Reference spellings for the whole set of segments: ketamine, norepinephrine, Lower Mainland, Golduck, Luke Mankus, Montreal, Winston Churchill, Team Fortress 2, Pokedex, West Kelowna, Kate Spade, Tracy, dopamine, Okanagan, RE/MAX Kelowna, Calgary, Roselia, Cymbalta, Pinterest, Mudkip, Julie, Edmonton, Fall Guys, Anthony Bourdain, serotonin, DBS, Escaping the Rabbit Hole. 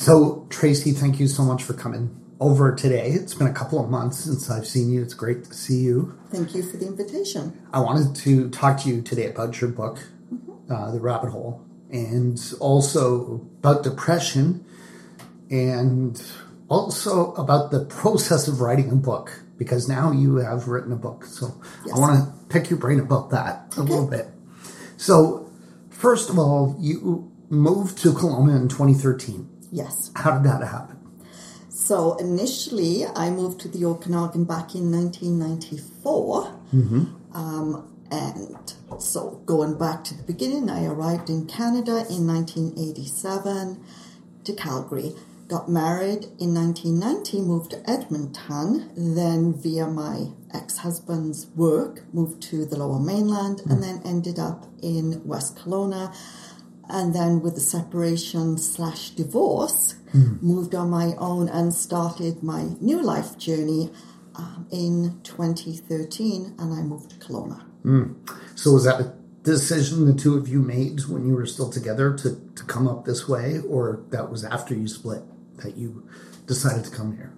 So, Tracy, thank you so much for coming over today. It's been a couple of months since I've seen you. It's great to see you. Thank you for the invitation. I wanted to talk to you today about your book, The Rabbit Hole, and also about depression, and also about the process of writing a book, because now you have written a book. So yes. I want to pick your brain about that a little bit. So, first of all, you moved to Kelowna in 2013. Yes. How did that happen? So initially, I moved to the Okanagan back in 1994. Mm-hmm. And so going back to the beginning, I arrived in Canada in 1987 to Calgary. Got married in 1990, moved to Edmonton. Then via my ex-husband's work, moved to the Lower Mainland, mm-hmm. and then ended up in West Kelowna. And then with the separation/divorce, moved on my own and started my new life journey in 2013, and I moved to Kelowna. So was that a decision the two of you made when you were still together to come up this way, or that was after you split that you decided to come here?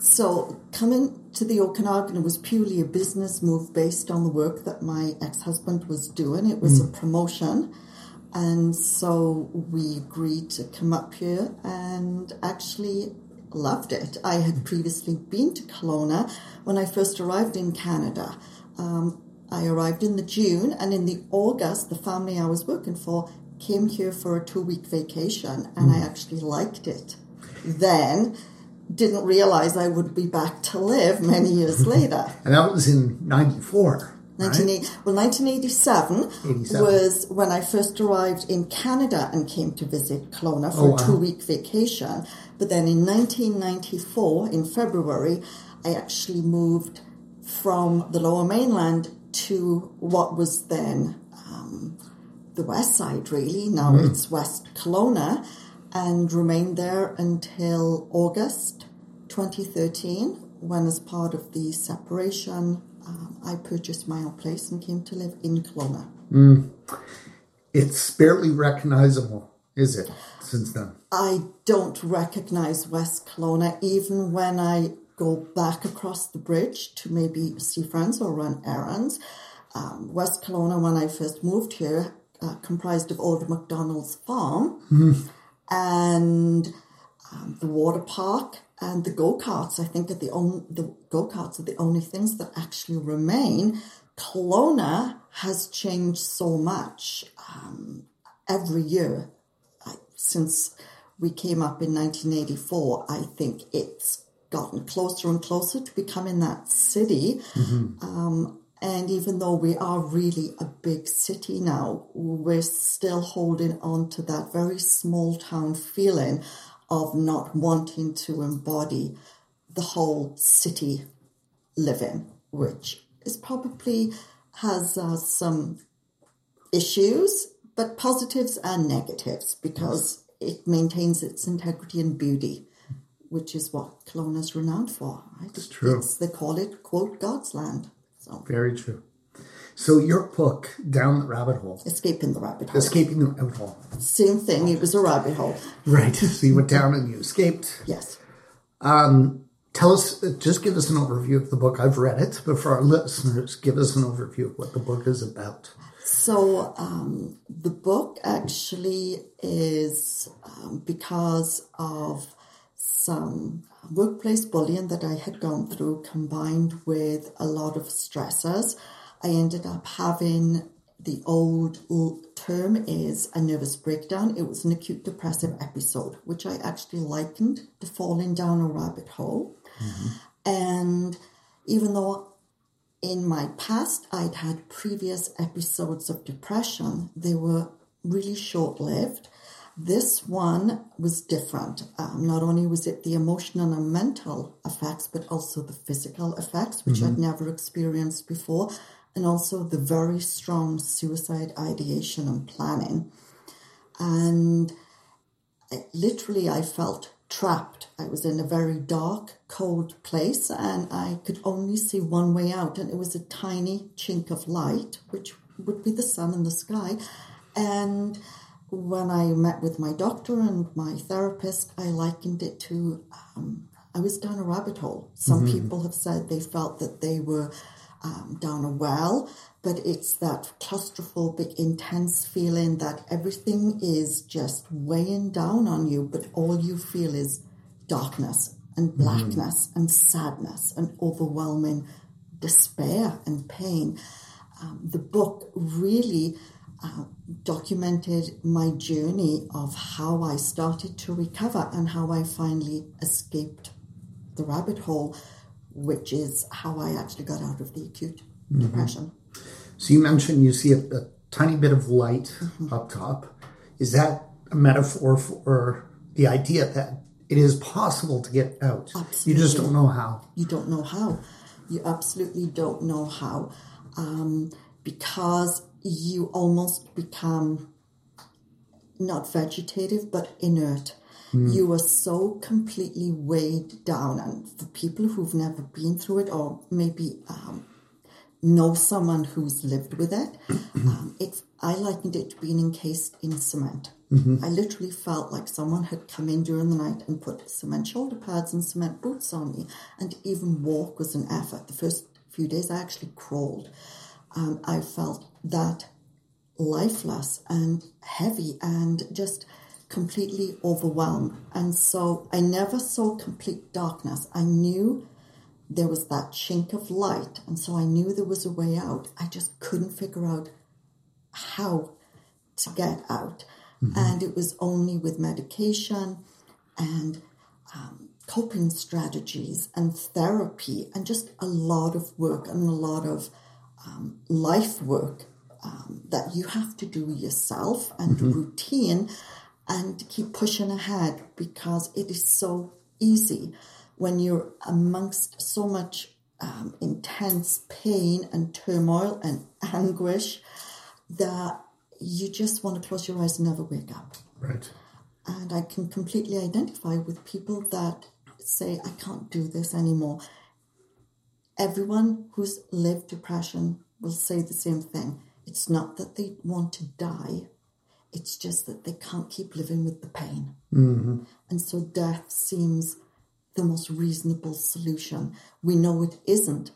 So coming to the Okanagan, it was purely a business move based on the work that my ex-husband was doing. It was a promotion. And so we agreed to come up here and actually loved it. I had previously been to Kelowna when I first arrived in Canada. I arrived in the June, and in the August, the family I was working for came here for a 2-week vacation, and I actually liked it. Then didn't realize I would be back to live many years later. And that was in 94. Well, 1987 was when I first arrived in Canada and came to visit Kelowna for a 2-week vacation. But then in 1994, in February, I actually moved from the Lower Mainland to what was then the West Side, really. Now it's West Kelowna, and remained there until August 2013, when as part of the separation, I purchased my own place and came to live in Kelowna. It's barely recognizable, is it, since then? I don't recognize West Kelowna, even when I go back across the bridge to maybe see friends or run errands. West Kelowna, when I first moved here, comprised of old McDonald's farm and the water park. And the go-karts, I think, the go-karts are the only things that actually remain. Kelowna has changed so much every year. Since we came up in 1984, I think it's gotten closer and closer to becoming that city. And even though we are really a big city now, we're still holding on to that very small-town feeling of not wanting to embody the whole city living, which is probably has some issues, but positives and negatives, because it maintains its integrity and beauty, which is what Kelowna's renowned for. Right? It's true. They call it, quote, God's land. So. Very true. So your book, Down the Rabbit Hole. Escaping the Rabbit Hole. Escaping the Rabbit Hole. Same thing. It was a rabbit hole. Right. So you went down and you escaped. Yes. Tell us, just give us an overview of the book. I've read it, but for our listeners, give us an overview of what the book is about. So the book actually is because of some workplace bullying that I had gone through, combined with a lot of stressors. I ended up having the old term is a nervous breakdown. It was an acute depressive episode, which I actually likened to falling down a rabbit hole. And even though in my past I'd had previous episodes of depression, they were really short-lived. This one was different. Not only was it the emotional and mental effects, but also the physical effects, which I'd never experienced before. And also the very strong suicide ideation and planning. And literally, I felt trapped. I was in a very dark, cold place, and I could only see one way out. And it was a tiny chink of light, which would be the sun in the sky. And when I met with my doctor and my therapist, I likened it to I was down a rabbit hole. Some mm-hmm. people have said they felt that they were down a well, but it's that claustrophobic, intense feeling that everything is just weighing down on you, but all you feel is darkness and blackness mm-hmm. and sadness and overwhelming despair and pain. The book really documented my journey of how I started to recover and how I finally escaped the rabbit hole, which is how I actually got out of the acute mm-hmm. depression. So you mentioned you see a tiny bit of light mm-hmm. up top. Is that a metaphor for the idea that it is possible to get out? Absolutely. You just don't know how. You don't know how. You absolutely don't know how. Because you almost become not vegetative, but inert. Mm. You are so completely weighed down. And for people who've never been through it or maybe know someone who's lived with it, I likened it to being encased in cement. Mm-hmm. I literally felt like someone had come in during the night and put cement shoulder pads and cement boots on me. And even walk was an effort. The first few days I actually crawled. I felt that lifeless and heavy and just completely overwhelmed. And so I never saw complete darkness. I knew there was that chink of light. And so I knew there was a way out. I just couldn't figure out how to get out. Mm-hmm. And it was only with medication and coping strategies and therapy and just a lot of work and a lot of life work that you have to do yourself and mm-hmm. routine and keep pushing ahead, because it is so easy when you're amongst so much intense pain and turmoil and anguish that you just want to close your eyes and never wake up. Right. And I can completely identify with people that say, I can't do this anymore. Everyone who's lived depression will say the same thing. It's not that they want to die. It's just that they can't keep living with the pain. Mm-hmm. And so death seems the most reasonable solution. We know it isn't,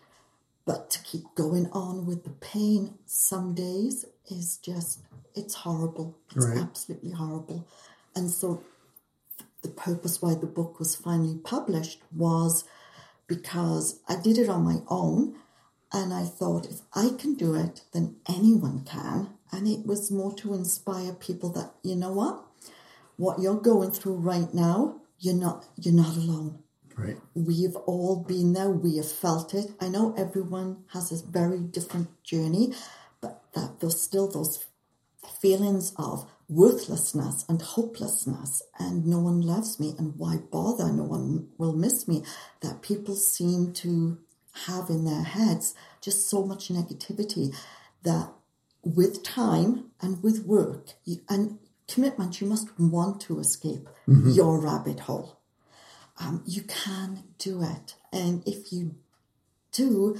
but to keep going on with the pain some days is just, it's horrible. It's right. absolutely horrible. And so the purpose why the book was finally published was because I did it on my own, and I thought, if I can do it, then anyone can. And it was more to inspire people that, you know what you're going through right now, you're not alone. Right. We've all been there. We have felt it. I know everyone has a very different journey, but that there's still those feelings of worthlessness and hopelessness and no one loves me and why bother, no one will miss me, that people seem to have in their heads, just so much negativity that with time and with work and commitment, you must want to escape mm-hmm. your rabbit hole. You can do it, and if you do,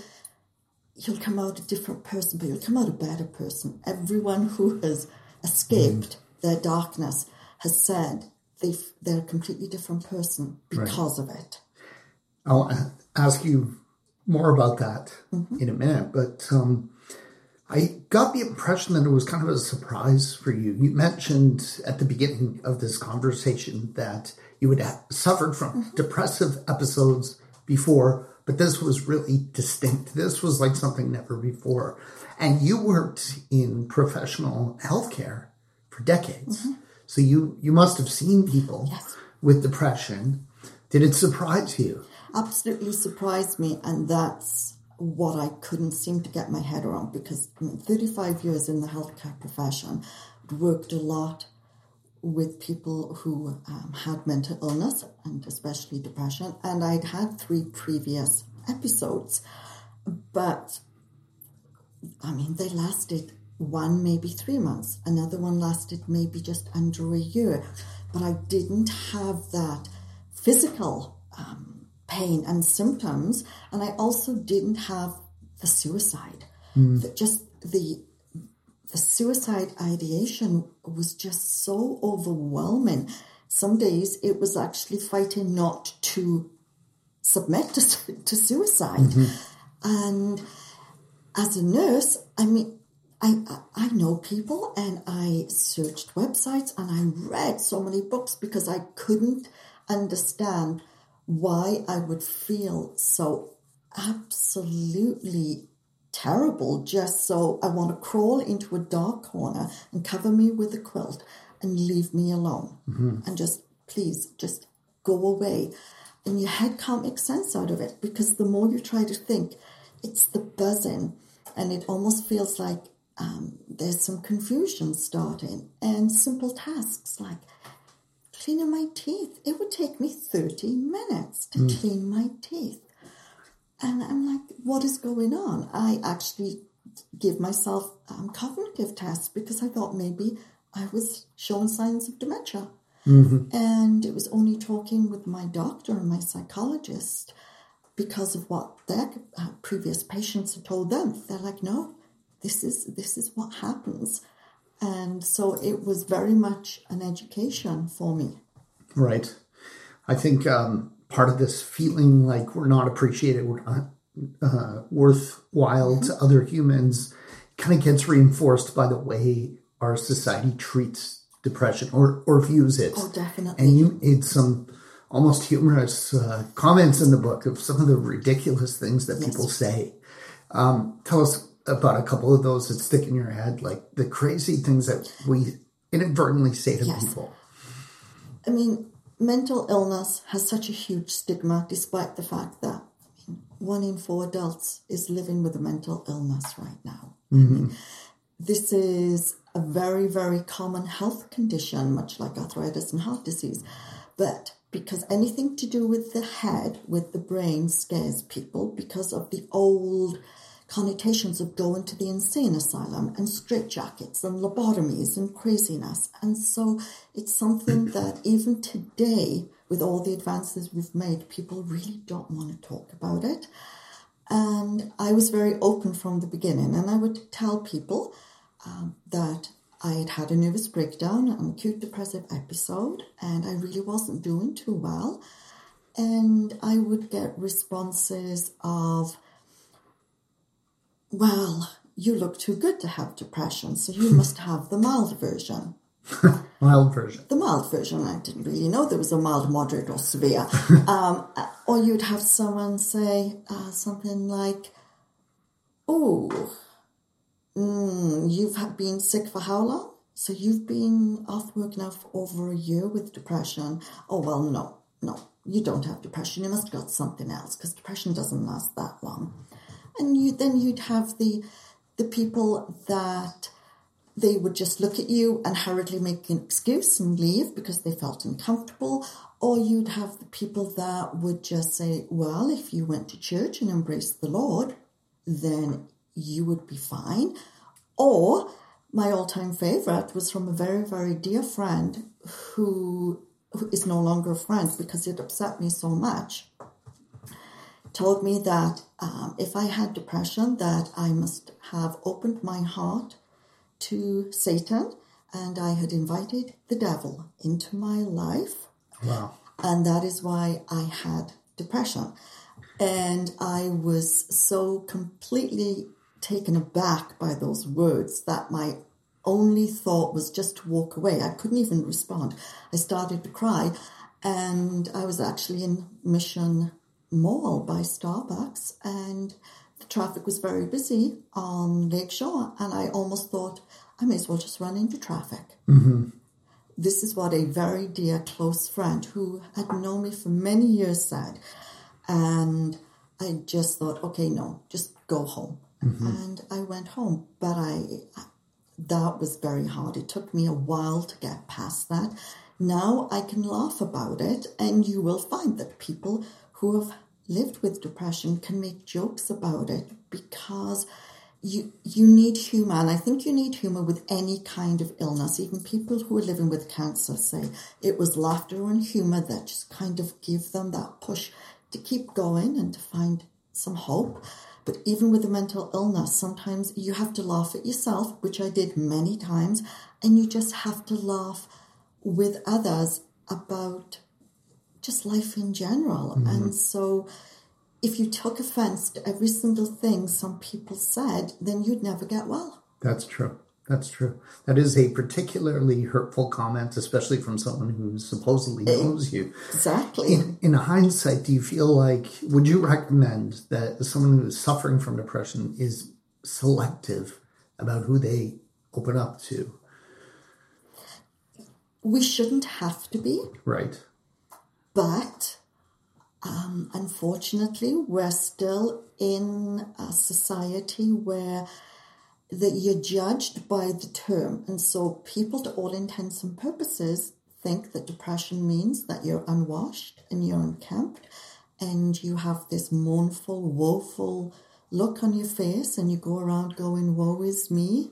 you'll come out a different person, but you'll come out a better person. Everyone who has escaped their darkness has said they're a completely different person because right. of it. I'll ask you more about that mm-hmm. in a minute, but I got the impression that it was kind of a surprise for you. You mentioned at the beginning of this conversation that you had suffered from mm-hmm. depressive episodes before, but this was really distinct. This was like something never before. And you worked in professional healthcare for decades. Mm-hmm. So you must have seen people yes. with depression. Did it surprise you? Absolutely surprised me. And that's what I couldn't seem to get my head around, because 35 years in the healthcare profession, worked a lot with people who had mental illness and especially depression. And I'd had 3 previous episodes, but I mean, they lasted 1, maybe 3 months. Another one lasted maybe just under a year, but I didn't have that physical pain and symptoms. And I also didn't have the suicide, just the the suicide ideation was just so overwhelming. Some days it was actually fighting not to submit to suicide. Mm-hmm. And as a nurse, I mean, I know people, and I searched websites and I read so many books because I couldn't understand why I would feel so absolutely terrible, just so I want to crawl into a dark corner and cover me with a quilt and leave me alone. Mm-hmm. And just, please, just go away. And your head can't make sense out of it, because the more you try to think, it's the buzzing, and it almost feels like there's some confusion starting. And simple tasks like cleaning my teeth. It would take me 30 minutes to clean my teeth. And I'm like, what is going on? I actually give myself cognitive tests because I thought maybe I was showing signs of dementia. Mm-hmm. And it was only talking with my doctor and my psychologist because of what their previous patients had told them. They're like, no, this is what happens. And so it was very much an education for me. Right. I think part of this feeling like we're not appreciated, we're not worthwhile to other humans, kind of gets reinforced by the way our society treats depression or views it. Oh, definitely. And you made some almost humorous comments in the book of some of the ridiculous things that people say. Tell us about a couple of those that stick in your head, like the crazy things that we inadvertently say to people. I mean, mental illness has such a huge stigma, despite the fact that 1 in 4 adults is living with a mental illness right now. Mm-hmm. I mean, this is a very, very common health condition, much like arthritis and heart disease. But because anything to do with the head, with the brain, scares people because of the old connotations of going to the insane asylum and straitjackets and lobotomies and craziness. And so it's something that even today, with all the advances we've made, people really don't want to talk about it. And I was very open from the beginning, and I would tell people that I had had a nervous breakdown, an acute depressive episode, and I really wasn't doing too well. And I would get responses of, well, you look too good to have depression, so you must have the mild version. Mild version. The mild version. I didn't really know there was a mild, moderate, or severe. Or you'd have someone say something like, you've been sick for how long? So you've been off work now for over a year with depression. Oh, well, no, you don't have depression. You must have got something else, because depression doesn't last that long. And you'd have the people that they would just look at you and hurriedly make an excuse and leave because they felt uncomfortable. Or you'd have the people that would just say, well, if you went to church and embraced the Lord, then you would be fine. Or my all-time favorite was from a very, very dear friend who is no longer a friend because it upset me so much, told me that if I had depression, that I must have opened my heart to Satan, and I had invited the devil into my life. Wow. And that is why I had depression. And I was so completely taken aback by those words that my only thought was just to walk away. I couldn't even respond. I started to cry, and I was actually in Mission Mall by Starbucks, and the traffic was very busy on Lakeshore, and I almost thought I may as well just run into traffic. Mm-hmm. This is what a very dear close friend who had known me for many years said, and I just thought, okay, no, just go home. Mm-hmm. And I went home, but that was very hard. It took me a while to get past that. Now I can laugh about it, and you will find that people who have lived with depression can make jokes about it, because you need humor. And I think you need humor with any kind of illness. Even people who are living with cancer say it was laughter and humor that just kind of give them that push to keep going and to find some hope. But even with a mental illness, sometimes you have to laugh at yourself, which I did many times, and you just have to laugh with others about just life in general. Mm-hmm. And so if you took offense to every single thing some people said, then you'd never get well. That's true. That's true. That is a particularly hurtful comment, especially from someone who supposedly knows you. Exactly. In hindsight, do you feel like, would you recommend that someone who is suffering from depression is selective about who they open up to? We shouldn't have to be. Right. But unfortunately, we're still in a society where that you're judged by the term. And so people, to all intents and purposes, think that depression means that you're unwashed and you're unkempt and you have this mournful, woeful look on your face and you go around going, woe is me,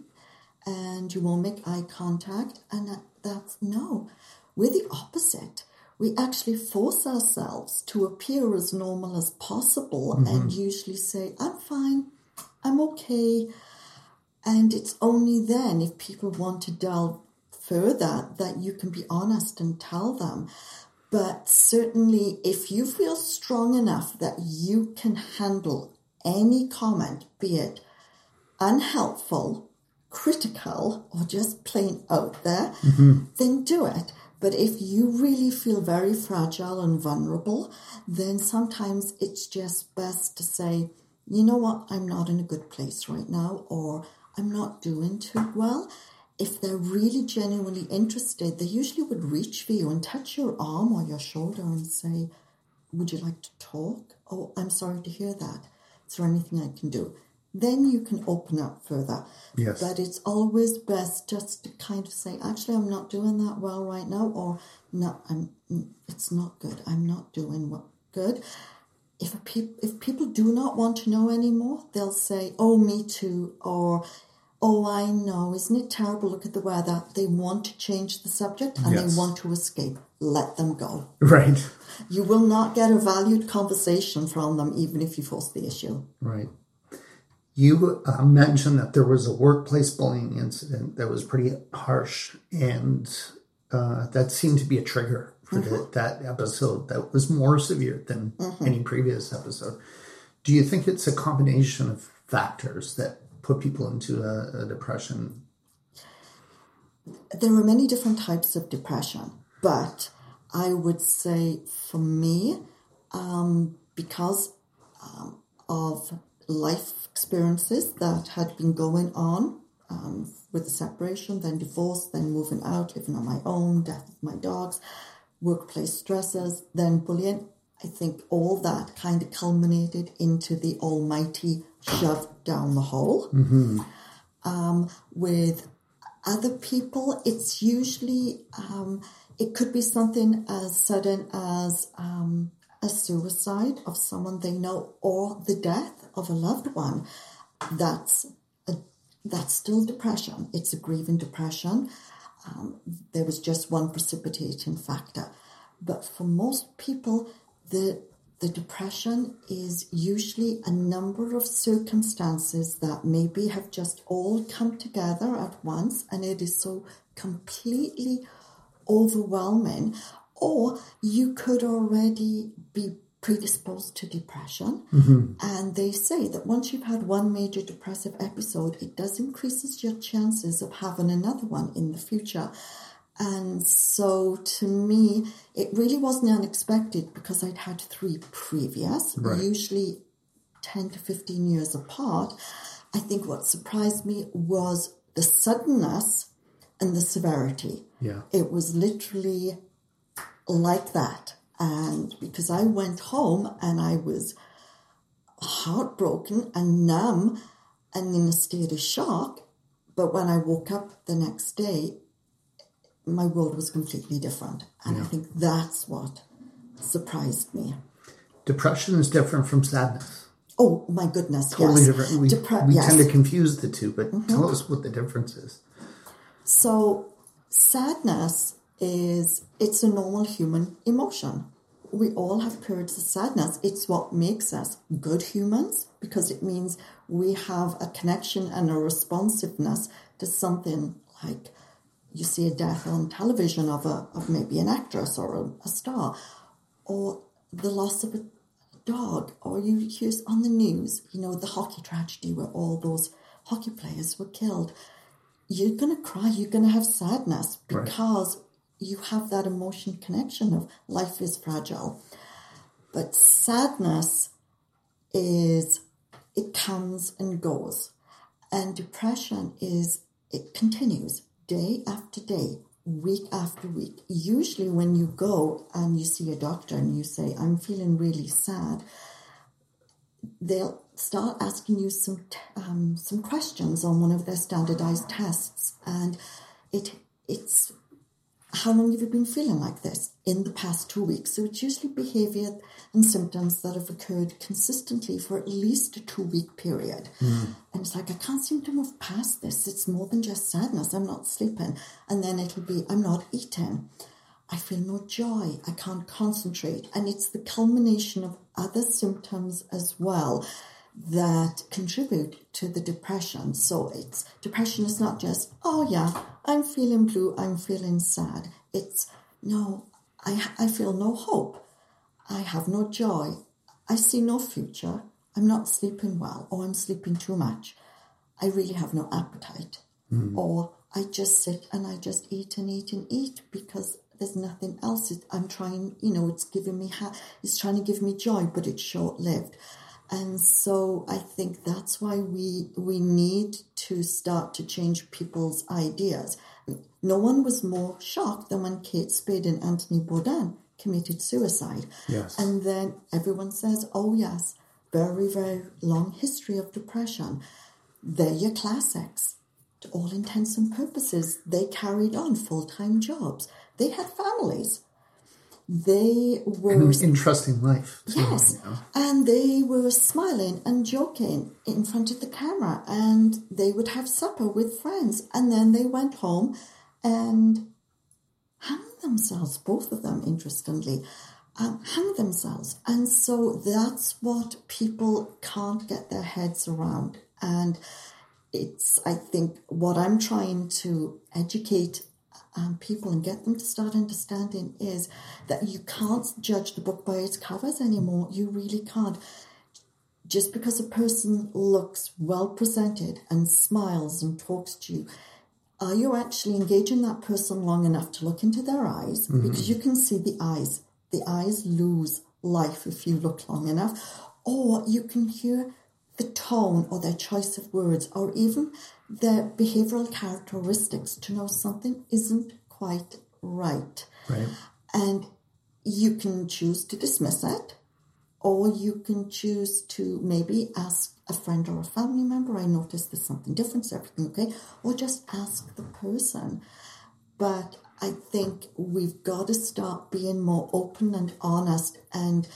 and you won't make eye contact. And that's no. We're the opposite. We actually force ourselves to appear as normal as possible and usually say, I'm fine, I'm okay. And it's only then, if people want to delve further, that you can be honest and tell them. But certainly, if you feel strong enough that you can handle any comment, be it unhelpful, critical, or just plain out there, then do it. But if you really feel very fragile and vulnerable, then sometimes it's just best to say, you know what, I'm not in a good place right now, or I'm not doing too well. If they're really genuinely interested, they usually would reach for you and touch your arm or your shoulder and say, would you like to talk? Oh, I'm sorry to hear that. Is there anything I can do? Then you can open up further. Yes. But it's always best just to kind of say, actually, I'm not doing that well right now, or no, it's not good. I'm not doing good. If people do not want to know anymore, they'll say, oh, me too, or, oh, I know, isn't it terrible, look at the weather. They want to change the subject and they want to escape. Let them go. Right. You will not get a valued conversation from them, even if you force the issue. Right. You mentioned that there was a workplace bullying incident that was pretty harsh, and that seemed to be a trigger for that episode that was more severe than any previous episode. Do you think it's a combination of factors that put people into a depression? There are many different types of depression, but I would say for me, because of life experiences that had been going on with the separation, then divorce, then moving out, living on my own, death of my dogs, workplace stresses, then bullying. I think all that kind of culminated into the almighty shove down the hole. With other people, it's usually, it could be something as sudden as a suicide of someone they know or the death of a loved one. That's still depression. It's a grieving depression. There was just one precipitating factor. But for most people, the depression is usually a number of circumstances that maybe have just all come together at once, and it is so completely overwhelming. Or you could already be predisposed to depression. And they say that once you've had one major depressive episode, it does increases your chances of having another one in the future. And so to me, it really wasn't unexpected because I'd had three previous, usually 10 to 15 years apart. I think what surprised me was the suddenness and the severity. It was literally like that. And because I went home and I was heartbroken and numb and in a state of shock. But when I woke up the next day, my world was completely different. And I think that's what surprised me. Depression is different from sadness. Oh, my goodness. Totally different. We tend to confuse the two, but tell us what the difference is. So sadness is, it's a normal human emotion. we all have periods of sadness. It's what makes us good humans, because it means we have a connection and a responsiveness to something like you see a death on television of maybe an actress or a star, or the loss of a dog, or you hear on the news, you know, the hockey tragedy where all those hockey players were killed. You're going to cry, you're going to have sadness because you have that emotion connection of life is fragile. But sadness is, it comes and goes. And depression is, it continues day after day, week after week. Usually when you go and you see a doctor and you say, I'm feeling really sad, they'll start asking you some questions on one of their standardized tests. And it's how long have you been feeling like this in the past 2 weeks? So it's usually behavior and symptoms that have occurred consistently for at least a 2-week period. Mm. And it's like, I can't seem to move past this. It's more than just sadness. I'm not sleeping. And then it'll be, I'm not eating. I feel no joy. I can't concentrate. And it's the culmination of other symptoms as well that contribute to the depression. So it's depression is not just, oh yeah, I'm feeling blue, I'm feeling sad. It's, no, I feel no hope. I have no joy. I see no future. I'm not sleeping well, or I'm sleeping too much. I really have no appetite. Mm. Or I just sit and I just eat and eat and eat because there's nothing else. I'm trying, you know, it's trying to give me joy, but it's short-lived. And so I think that's why we need to start to change people's ideas. No one was more shocked than when Kate Spade and Anthony Bourdain committed suicide. Yes. And then everyone says, oh yes, very, very long history of depression. They're your classics. To all intents and purposes, they carried on full-time jobs. They had families. They were an interesting life. Too, yes, you know. And they were smiling and joking in front of the camera, and they would have supper with friends, and then they went home and hung themselves. Both of them, interestingly, hung themselves, and so that's what people can't get their heads around. And it's, I think, what I'm trying to educate people and get them to start understanding is that you can't judge the book by its covers anymore. You really can't. Just because a person looks well presented and smiles and talks to you, are you actually engaging that person long enough to look into their eyes? Mm-hmm. Because you can see the eyes. The eyes lose life if you look long enough. Or you can hear the tone or their choice of words or even their behavioral characteristics to know something isn't quite right. Right. And you can choose to dismiss it, or you can choose to maybe ask a friend or a family member, I noticed there's something different, so everything okay? Or just ask the person. But I think we've got to start being more open and honest. And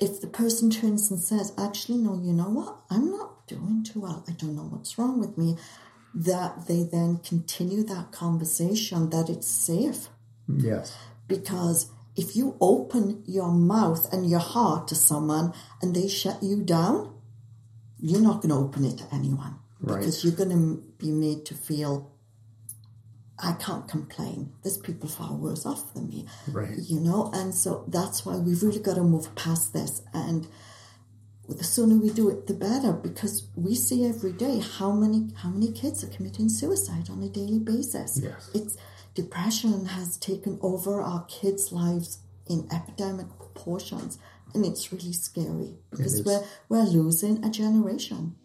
if the person turns and says, actually, no, you know what? I'm not doing too well. I don't know what's wrong with me. That they then continue that conversation, that it's safe. Yes. Because if you open your mouth and your heart to someone and they shut you down, you're not going to open it to anyone. Right. Because you're going to be made to feel, I can't complain. There's people far worse off than me, right? You know, and so that's why we've really got to move past this. And the sooner we do it, the better, because we see every day how many kids are committing suicide on a daily basis. Yes. It's depression has taken over our kids' lives in epidemic proportions, and it's really scary because we're losing a generation.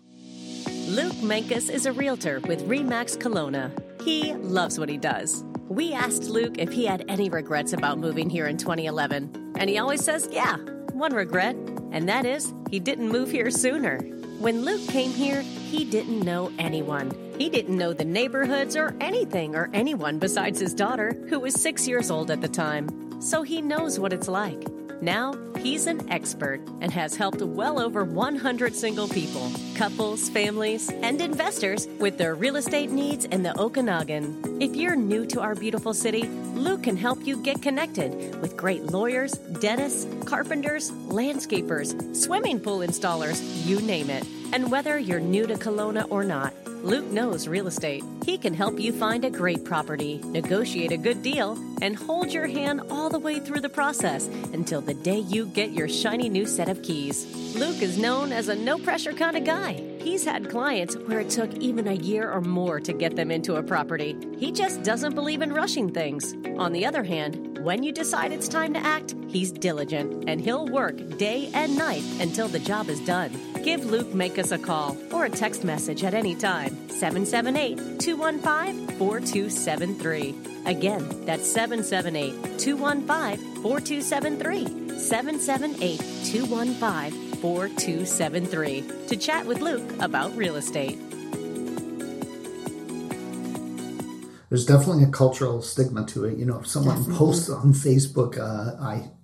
Luke Mankus is a realtor with RE/MAX Kelowna. He loves what he does. We asked Luke if he had any regrets about moving here in 2011, and he always says, yeah, one regret, and that is he didn't move here sooner. When Luke came here, he didn't know anyone. He didn't know the neighborhoods or anything or anyone besides his daughter, who was 6 years old at the time. So he knows what it's like. Now, he's an expert and has helped well over 100 single people, couples, families, and investors with their real estate needs in the Okanagan. If you're new to our beautiful city, Luke can help you get connected with great lawyers, dentists, carpenters, landscapers, swimming pool installers, you name it. And whether you're new to Kelowna or not, Luke knows real estate. He can help you find a great property, negotiate a good deal, and hold your hand all the way through the process until the day you get your shiny new set of keys. Luke is known as a no-pressure kind of guy. He's had clients where it took even a year or more to get them into a property. He just doesn't believe in rushing things. On the other hand, when you decide it's time to act, he's diligent, and he'll work day and night until the job is done. Give Luke Mankus a call or a text message at any time, 778-215-4273. Again, that's 778-215-4273, 778-215-4273, to chat with Luke about real estate. There's definitely a cultural stigma to it. You know, if someone posts on Facebook,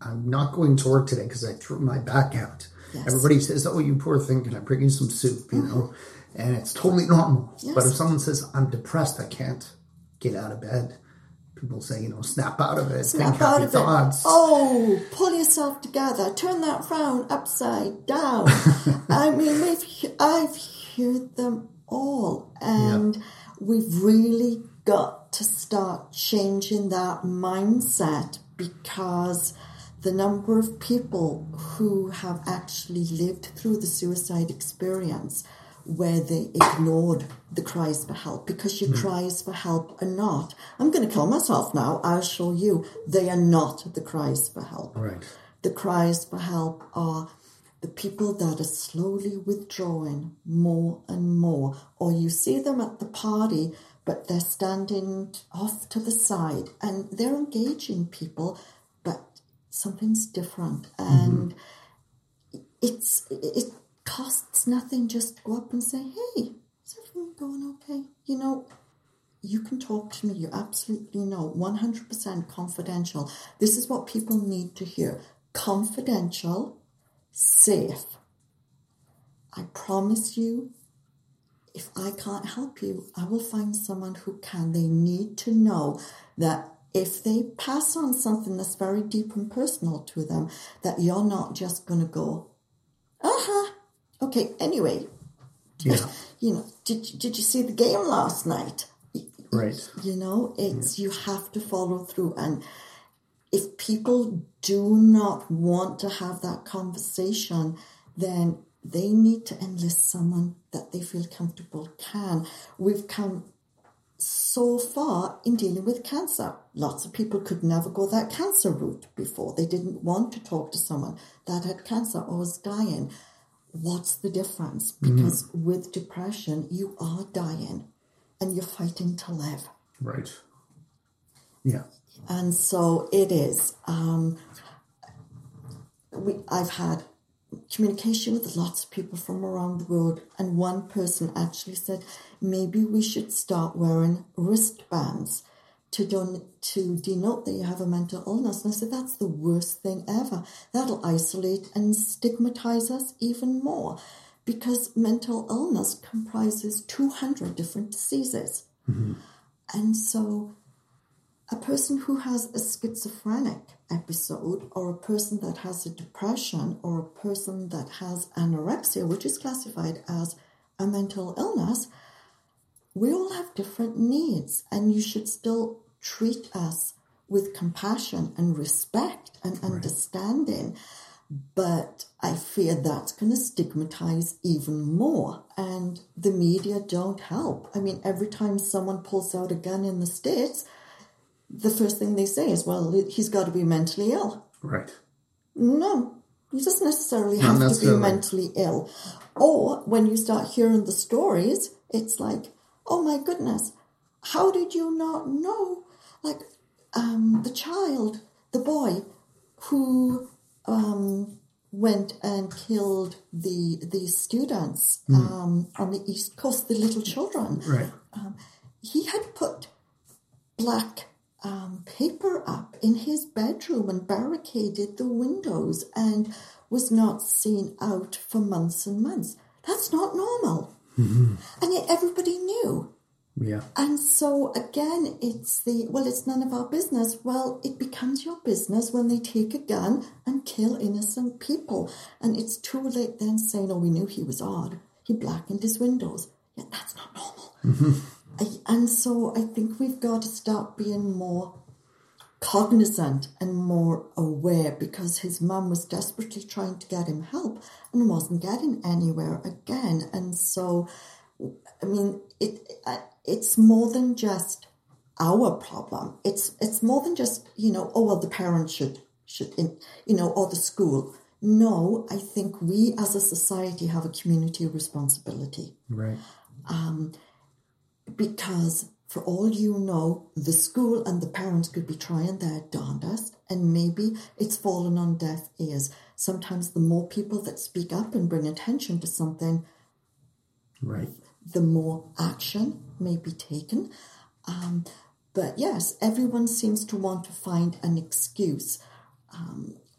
I'm not going to work today because I threw my back out. Yes. Everybody says, "Oh, you poor thing, can I bring you some soup?" You know, and it's totally normal. Yes. But if someone says, "I'm depressed, I can't get out of bed," people say, "You know, snap out of it. Think happy thoughts. Oh, pull yourself together. Turn that round upside down." I mean, I've heard them all, and we've really got to start changing that mindset, because the number of people who have actually lived through the suicide experience where they ignored the cries for help, because your cries for help are not, "I'm going to kill myself now, I'll show you." They are not the cries for help. Right. The cries for help are the people that are slowly withdrawing more and more. Or you see them at the party, but they're standing off to the side and they're engaging people, but something's different, and it costs nothing. Just go up and say, "Hey, is everything going okay? You know, you can talk to me. You absolutely know, 100% confidential." This is what people need to hear. Confidential, safe. I promise you, if I can't help you, I will find someone who can. They need to know that if they pass on something that's very deep and personal to them, that you're not just going to go, okay, anyway, you know, did you see the game last night? Right. You know, it's you have to follow through. And if people do not want to have that conversation, then they need to enlist someone that they feel comfortable can. We've come so far in dealing with cancer. Lots of people could never go that cancer route before. They didn't want to talk to someone that had cancer or was dying. What's the difference? Because with depression, you are dying and you're fighting to live. Right. Yeah. And so it is. I've had communication with lots of people from around the world, and one person actually said, "Maybe we should start wearing wristbands to denote that you have a mental illness." And I said, "That's the worst thing ever. That'll isolate and stigmatize us even more, because mental illness comprises 200 different diseases." And so a person who has a schizophrenic episode, or a person that has a depression, or a person that has anorexia, which is classified as a mental illness, we all have different needs, and you should still treat us with compassion and respect and understanding. But I fear that's going to stigmatize even more, and the media don't help. I mean, every time someone pulls out a gun in the States, the first thing they say is, "Well, he's got to be mentally ill." Right. No, he doesn't necessarily have to be mentally ill. Or when you start hearing the stories, it's like, "Oh my goodness, how did you not know?" Like the boy who went and killed the students on the East Coast, the little children. Right. He had put black paper up in his bedroom and barricaded the windows and was not seen out for months and months. That's not normal. Mm-hmm. And yet everybody knew. Yeah. And so again, it's it's none of our business. Well, it becomes your business when they take a gun and kill innocent people. And it's too late then saying, oh, we knew he was odd. He blackened his windows. Yeah, that's not normal. Mm-hmm. And so I think we've got to start being more cognizant and more aware, because his mum was desperately trying to get him help and wasn't getting anywhere again. And so, I mean, it's more than just our problem. It's more than just, the parents should, or the school. No, I think we as a society have a community responsibility. Right. Because for all you know, the school and the parents could be trying their darndest, and maybe it's fallen on deaf ears. Sometimes the more people that speak up and bring attention to something, right, the more action may be taken. But yes, everyone seems to want to find an excuse.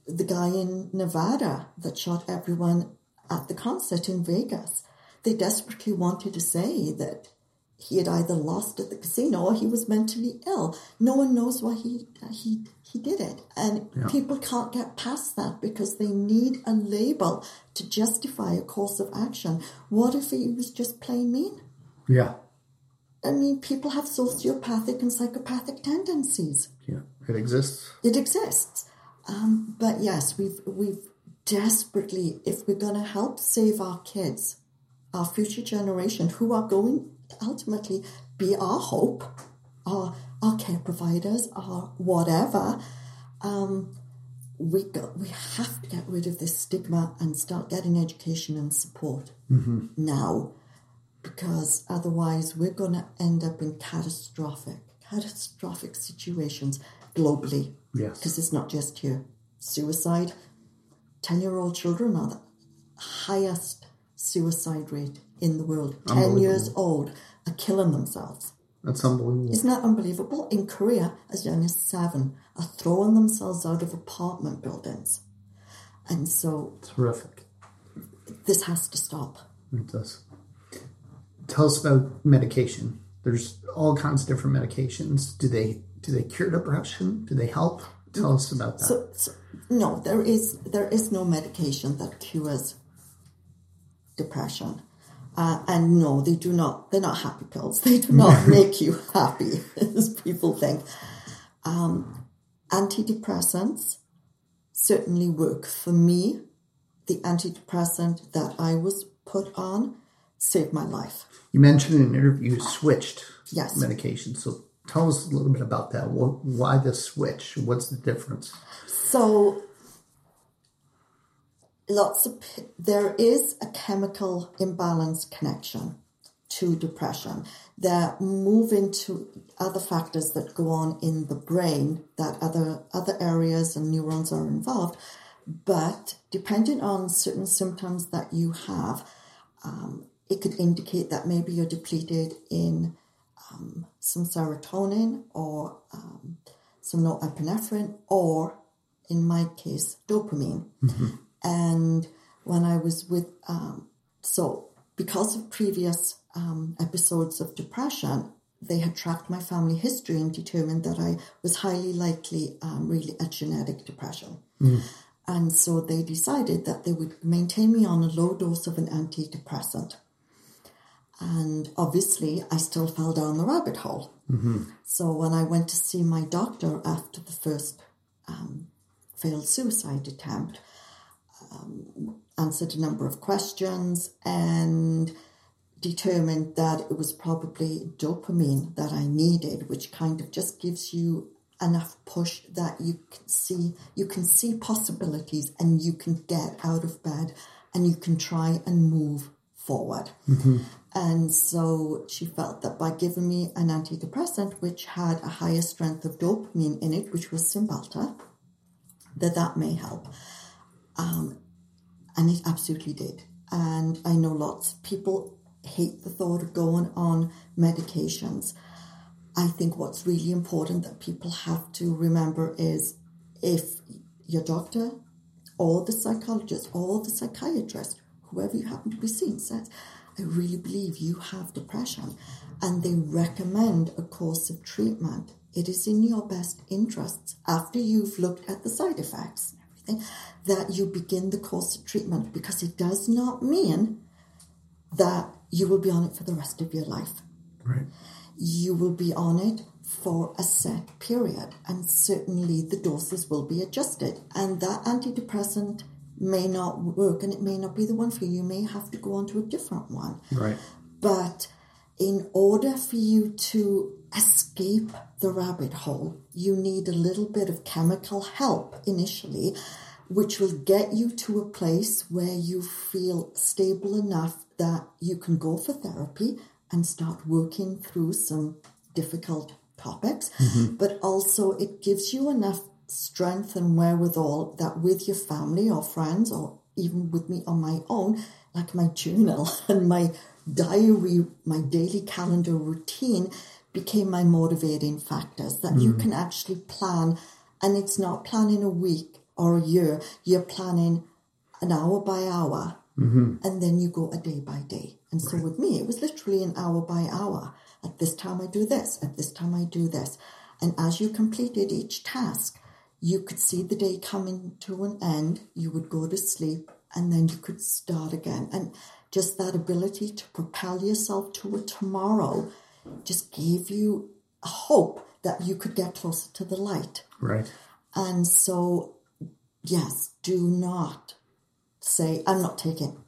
The guy in Nevada that shot everyone at the concert in Vegas, they desperately wanted to say that he had either lost at the casino or he was mentally ill. No one knows why he did it. And people can't get past that because they need a label to justify a course of action. What if he was just plain mean? Yeah. I mean, people have sociopathic and psychopathic tendencies. Yeah, it exists. It exists. But yes, we've desperately, if we're going to help save our kids, our future generation, who are going ultimately be our hope, our care providers, our whatever, we have to get rid of this stigma and start getting education and support now, because otherwise we're going to end up in catastrophic situations globally. Yes, because it's not just here. Suicide, 10-year-old children are the highest suicide rate in the world. 10 years old are killing themselves. That's unbelievable. Isn't that unbelievable? In Korea, as young as 7 are throwing themselves out of apartment buildings. And so... terrific. This has to stop. It does. Tell us about medication. There's all kinds of different medications. Do they cure depression? Do they help? Tell us about that. So no, there is no medication that cures depression. And no, they do not. They're not happy pills. They do not make you happy, as people think. Antidepressants certainly work. For me, the antidepressant that I was put on saved my life. You mentioned in an interview you switched medication. So tell us a little bit about that. Why the switch? What's the difference? So... there is a chemical imbalance connection to depression. They're moving to other factors that go on in the brain, that other areas and neurons are involved. But depending on certain symptoms that you have, it could indicate that maybe you're depleted in some serotonin or some norepinephrine, or in my case, dopamine. Mm-hmm. And when I was with, because of previous episodes of depression, they had tracked my family history and determined that I was highly likely really a genetic depression. Mm. And so they decided that they would maintain me on a low dose of an antidepressant. And obviously, I still fell down the rabbit hole. Mm-hmm. So when I went to see my doctor after the first failed suicide attempt, answered a number of questions and determined that it was probably dopamine that I needed, which kind of just gives you enough push that you can see possibilities and you can get out of bed and you can try and move forward. Mm-hmm. And so she felt that by giving me an antidepressant, which had a higher strength of dopamine in it, which was Cymbalta, that may help. And it absolutely did. And I know lots of people hate the thought of going on medications. I think what's really important that people have to remember is if your doctor or the psychologist or the psychiatrist, whoever you happen to be seeing, says, I really believe you have depression, and they recommend a course of treatment, it is in your best interests, after you've looked at the side effects and everything, that you begin the course of treatment, because it does not mean that you will be on it for the rest of your life. Right. You will be on it for a set period, and certainly the doses will be adjusted, and that antidepressant may not work, and it may not be the one for you. You may have to go on to a different one. Right. But in order for you to escape the rabbit hole, you need a little bit of chemical help initially, which will get you to a place where you feel stable enough that you can go for therapy and start working through some difficult topics. Mm-hmm. But also it gives you enough strength and wherewithal that with your family or friends, or even with me on my own, like my journal and my diary, my daily calendar routine became my motivating factors, that you can actually plan, and it's not planning a week or a year, you're planning an hour by hour, and then you go a day by day. And so with me, it was literally an hour by hour. At this time I do this, at this time I do this. And as you completed each task, you could see the day coming to an end, you would go to sleep, and then you could start again. And just that ability to propel yourself to a tomorrow just gave you a hope that you could get closer to the light. Right. And so, yes, do not say, I'm not taking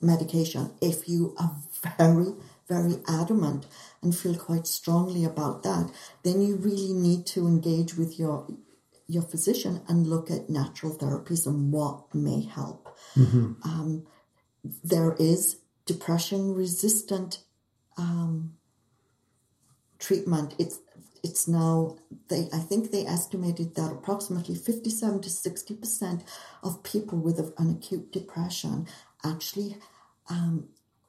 medication. If you are very, very adamant and feel quite strongly about that, then you really need to engage with your physician and look at natural therapies and what may help. There is depression-resistant treatment. It's now, I think they estimated that approximately 57 to 60% of people with an acute depression actually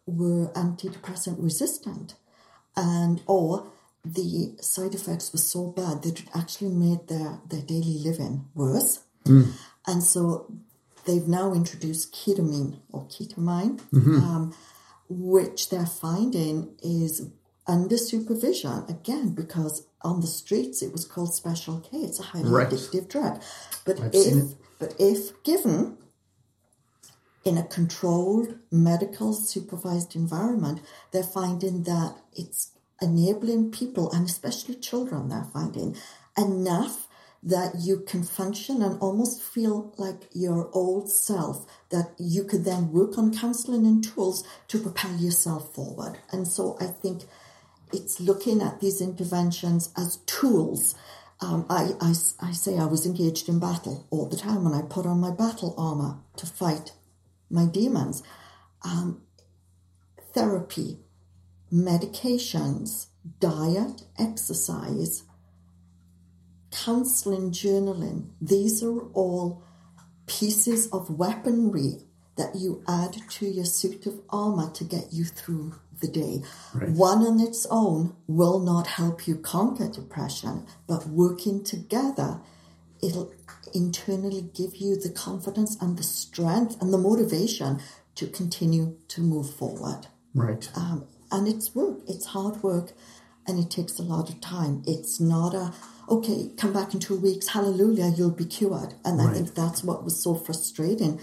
were antidepressant resistant. And or the side effects were so bad that it actually made their daily living worse. And so they've now introduced ketamine or ketamine, which they're finding is under supervision, again, because on the streets it was called Special K. It's a highly addictive drug. But if given in a controlled, medical, supervised environment, they're finding that it's enabling people, and especially children, they're finding enough that you can function and almost feel like your old self, that you could then work on counseling and tools to propel yourself forward. And so I think it's looking at these interventions as tools. I say I was engaged in battle all the time, and I put on my battle armor to fight my demons. Therapy, medications, diet, exercise, counseling, journaling, these are all pieces of weaponry that you add to your suit of armor to get you through the day. Right. One on its own will not help you conquer depression, but working together, it'll internally give you the confidence and the strength and the motivation to continue to move forward. Right. And it's work. It's hard work, and it takes a lot of time. It's not okay, come back in 2 weeks, hallelujah, you'll be cured. And I think that's what was so frustrating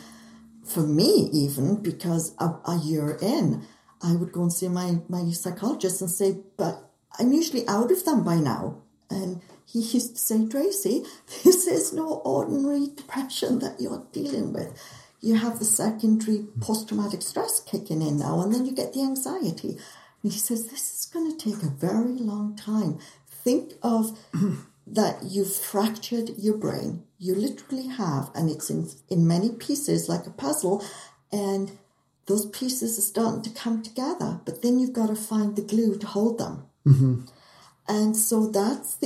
for me, even, because a year in, I would go and see my psychologist and say, but I'm usually out of them by now. And he used to say, Tracy, this is no ordinary depression that you're dealing with. You have the secondary post-traumatic stress kicking in now, and then you get the anxiety. And he says, this is going to take a very long time. Think of that you've fractured your brain. You literally have, and it's in many pieces like a puzzle, and those pieces are starting to come together, but then you've got to find the glue to hold them. Mm-hmm. And so that's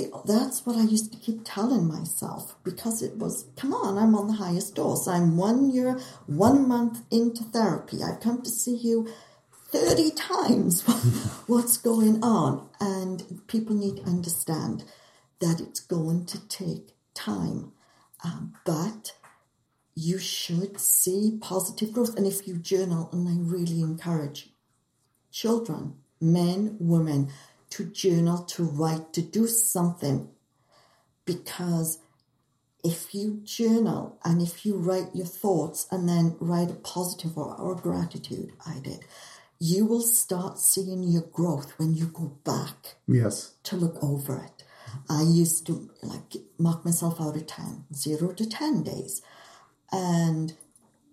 what I used to keep telling myself, because it was, come on, I'm on the highest dose. I'm 1 year, 1 month into therapy. I've come to see you 30 times what's going on. And people need to understand that it's going to take time. But you should see positive growth. And if you journal, and I really encourage children, men, women, to journal, to write, to do something. Because if you journal and if you write your thoughts and then write a positive or a gratitude, I did, you will start seeing your growth when you go back to look over it. I used to mark myself out of 10, 0 to 10 days. And,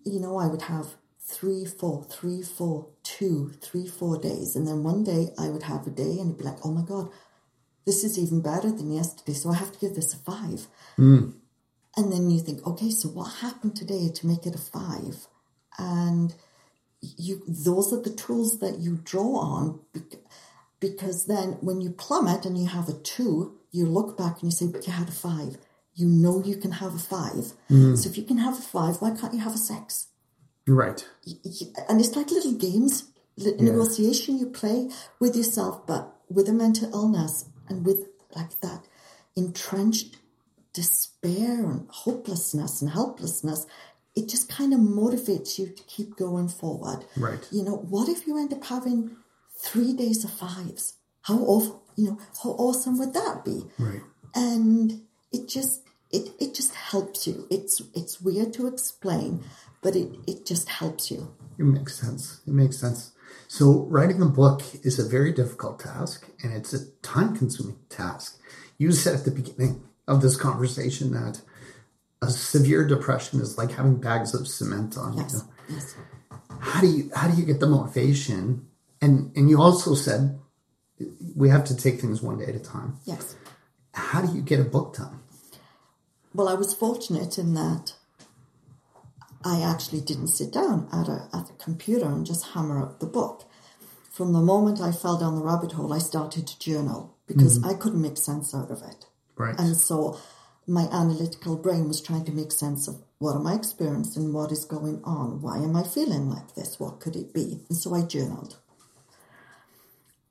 you know, I would have 3, 4, 3, 4, 2, 3, 4 days. And then one day I would have a day and it'd be like, oh my God, this is even better than yesterday. So I have to give this a 5. Mm. And then you think, okay, so what happened today to make it a 5? And those are the tools that you draw on, because then when you plummet and you have a 2, you look back and you say, but you had a 5. You know you can have a 5. Mm. So if you can have a 5, why can't you have a 6? Right. And it's like little games, negotiation you play with yourself, but with a mental illness and with like that entrenched despair and hopelessness and helplessness, it just kind of motivates you to keep going forward. Right. You know, what if you end up having 3 days of 5s? How awesome would that be? Right. And it just helps you. It's weird to explain, but it just helps you. It makes sense. So writing a book is a very difficult task, and it's a time-consuming task. You said at the beginning of this conversation that a severe depression is like having bags of cement on you. Yes. How do you get the motivation? And you also said we have to take things one day at a time. Yes. How do you get a book done? Well, I was fortunate in that I actually didn't sit down at a computer and just hammer up the book. From the moment I fell down the rabbit hole, I started to journal because I couldn't make sense out of it. Right. And so my analytical brain was trying to make sense of what am I experiencing, what is going on, why am I feeling like this, what could it be? And so I journaled.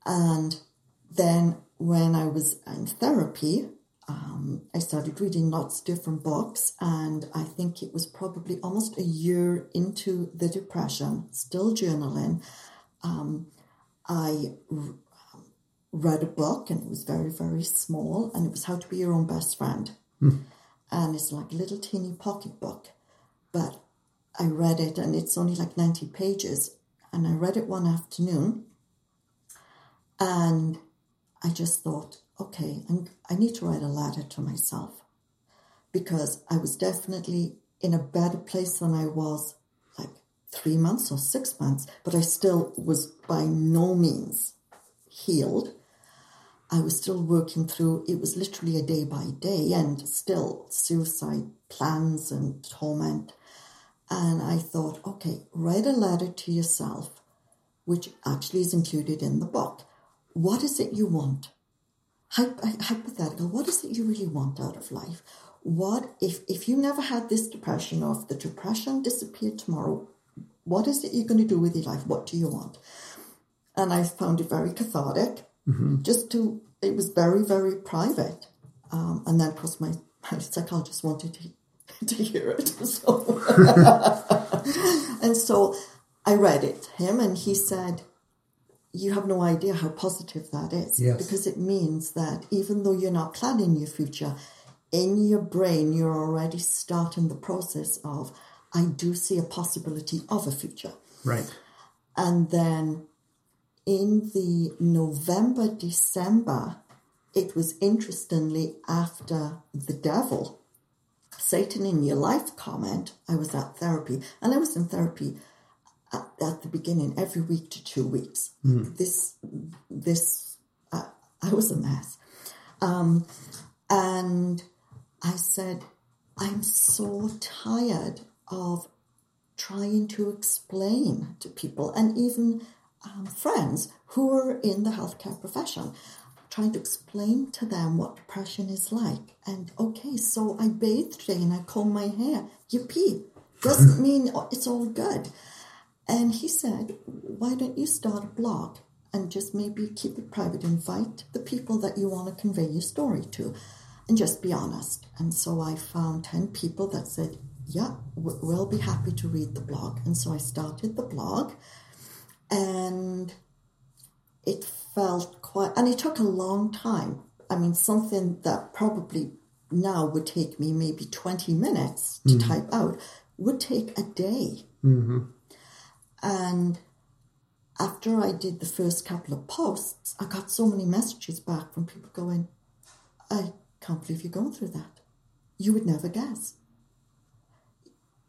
And then when I was in therapy, I started reading lots of different books, and I think it was probably almost a year into the depression, still journaling. I read a book, and it was very, very small, and it was How to Be Your Own Best Friend. Mm. And it's like a little teeny pocket book, but I read it, and it's only like 90 pages, and I read it one afternoon, and I just thought, okay, I need to write a letter to myself, because I was definitely in a better place than I was like 3 months or 6 months, but I still was by no means healed. I was still working through, it was literally a day by day, and still suicide plans and torment. And I thought, okay, write a letter to yourself, which actually is included in the book. What is it you want? Hypothetical, what is it you really want out of life? What if you never had this depression, or if the depression disappeared tomorrow, what is it you're going to do with your life? What do you want? And I found it very cathartic. Mm-hmm. It was very, very private. And then, of course, my psychologist wanted to hear it. So. And so I read it to him, and he said, you have no idea how positive that is. Yes. Because it means that even though you're not planning your future, in your brain, you're already starting the process of, I do see a possibility of a future. Right. And then in the November, December, it was interestingly after the devil, Satan in your life comment, I was at therapy, and I was in therapy at the beginning, every week to 2 weeks. Mm. This, I was a mess. And I said, I'm so tired of trying to explain to people, and even friends who are in the healthcare profession, trying to explain to them what depression is like. And okay, so I bathe today and I comb my hair. Yippee. Doesn't mean it's all good. And he said, why don't you start a blog and just maybe keep it private, invite the people that you want to convey your story to, and just be honest. And so I found 10 people that said, yeah, we'll be happy to read the blog. And so I started the blog, and it felt quite, and it took a long time. I mean, something that probably now would take me maybe 20 minutes to type out would take a day. Mm-hmm. And after I did the first couple of posts, I got so many messages back from people going, I can't believe you're going through that. You would never guess.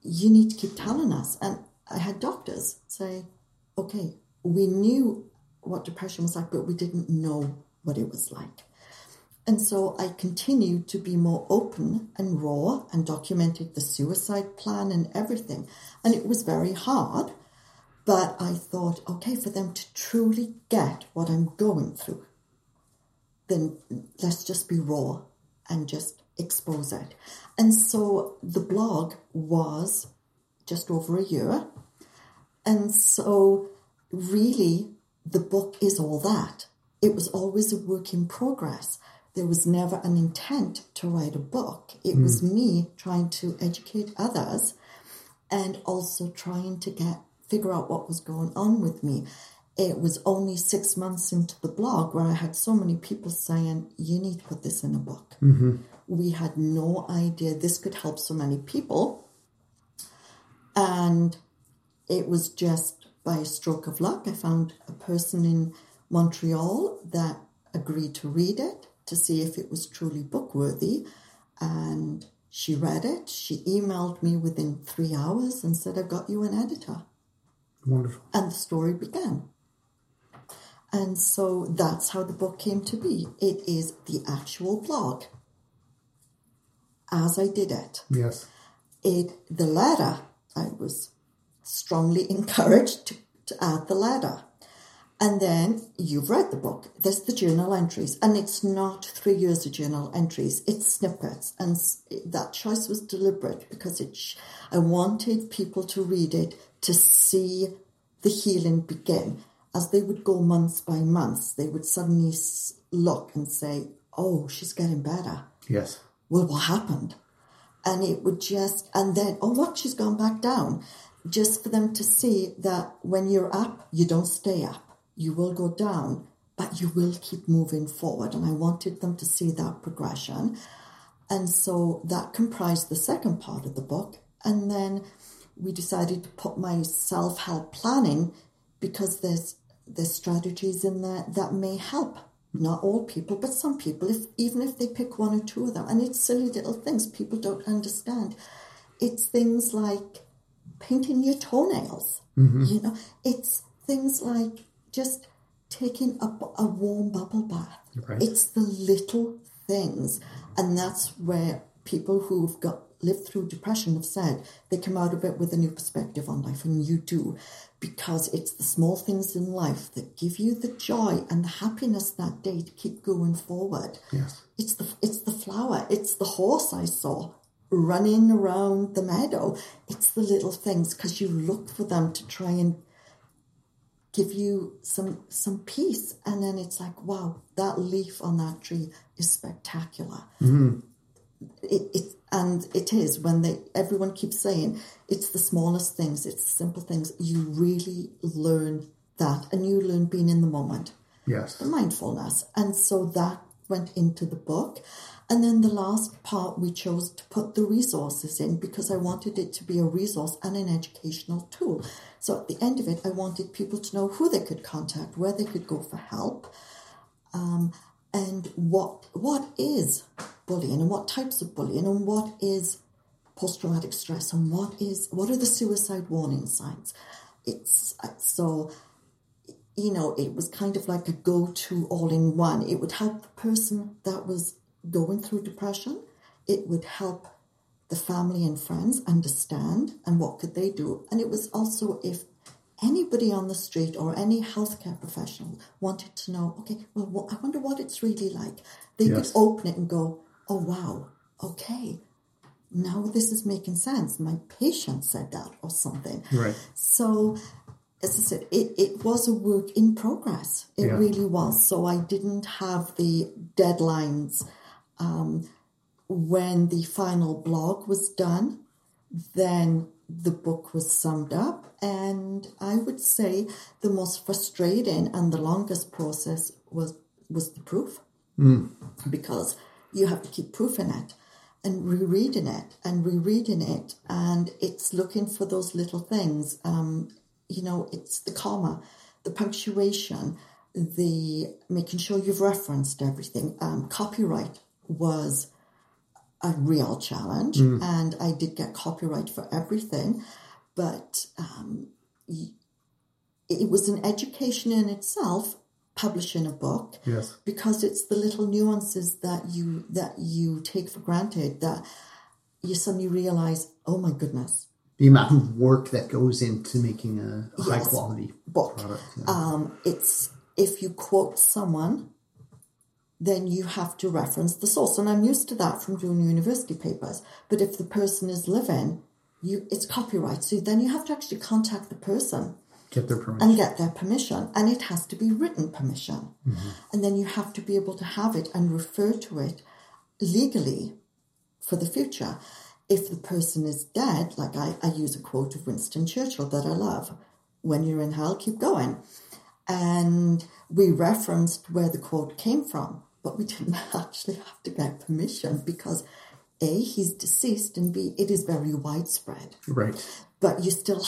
You need to keep telling us. And I had doctors say, okay, we knew what depression was like, but we didn't know what it was like. And so I continued to be more open and raw and documented the suicide plan and everything. And it was very hard, but I thought, okay, for them to truly get what I'm going through, then let's just be raw and just expose it. And so the blog was just over a year. And so really the book is all that. It was always a work in progress. There was never an intent to write a book. It was me trying to educate others and also trying to figure out what was going on with me. It was only 6 months into the blog where I had so many people saying, you need to put this in a book. Mm-hmm. We had no idea this could help so many people. And it was just by a stroke of luck. I found a person in Montreal that agreed to read it, to see if it was truly book-worthy. And she read it. She emailed me within 3 hours and said, I've got you an editor. Wonderful. And the story began. And so that's how the book came to be. It is the actual blog, as I did it. Yes. The letter, I was strongly encouraged to add the letter. And then you've read the book. There's the journal entries. And it's not 3 years of journal entries. It's snippets. And that choice was deliberate because I wanted people to read it to see the healing begin. As they would go months by months, they would suddenly look and say, oh, she's getting better. Yes. Well, what happened? And it would and then, oh, look, she's gone back down. Just for them to see that when you're up, you don't stay up. You will go down, but you will keep moving forward. And I wanted them to see that progression. And so that comprised the second part of the book. And then we decided to put my self-help planning because there's strategies in there that may help. Not all people, but some people, even if they pick one or two of them. And it's silly little things people don't understand. It's things like painting your toenails. Mm-hmm. You know, it's things like just taking a warm bubble bath. Right. It's the little things. And that's where people who've lived through depression have said they come out of it with a new perspective on life, and you do, because it's the small things in life that give you the joy and the happiness that day to keep going forward. Yes. It's the flower. It's the horse I saw running around the meadow. It's the little things, because you look for them to try and give you some peace. And then it's like, wow, that leaf on that tree is spectacular. Mm-hmm. It is when everyone keeps saying it's the smallest things, it's simple things. You really learn that, and you learn being in the moment. Yes. The mindfulness. And so that went into the book. And then the last part, we chose to put the resources in because I wanted it to be a resource and an educational tool. So at the end of it, I wanted people to know who they could contact, where they could go for help, and what is bullying, and what types of bullying, and what is post-traumatic stress, and what are the suicide warning signs. It's so, you know, it was kind of like a go-to all-in-one. It would help the person that was going through depression. It would help the family and friends understand and what could they do. And it was also, if anybody on the street or any healthcare professional wanted to know, okay, well, I wonder what it's really like, they yes. could open it and go, oh, wow, okay, now this is making sense. My patient said that or something. Right. So as I said, it was a work in progress. It really was. So I didn't have the deadlines. When the final blog was done, then the book was summed up. And I would say the most frustrating and the longest process was the proof. Mm. Because you have to keep proofing it and rereading it and rereading it. And it's looking for those little things. You know, it's the comma, the punctuation, the making sure you've referenced everything. Copyright was a real challenge, and I did get copyright for everything, but it was an education in itself, publishing a book, because it's the little nuances that you take for granted that you suddenly realize, oh my goodness. The amount of work that goes into making a high-quality book. Product, it's if you quote someone, then you have to reference the source. And I'm used to that from doing university papers. But if the person is living, it's copyright. So then you have to actually contact the person. Get their permission. And get their permission. And it has to be written permission. Mm-hmm. And then you have to be able to have it and refer to it legally for the future. If the person is dead, like I use a quote of Winston Churchill that I love, when you're in hell, keep going. And we referenced where the quote came from, but we didn't actually have to get permission because A, he's deceased, and B, it is very widespread. Right. But I still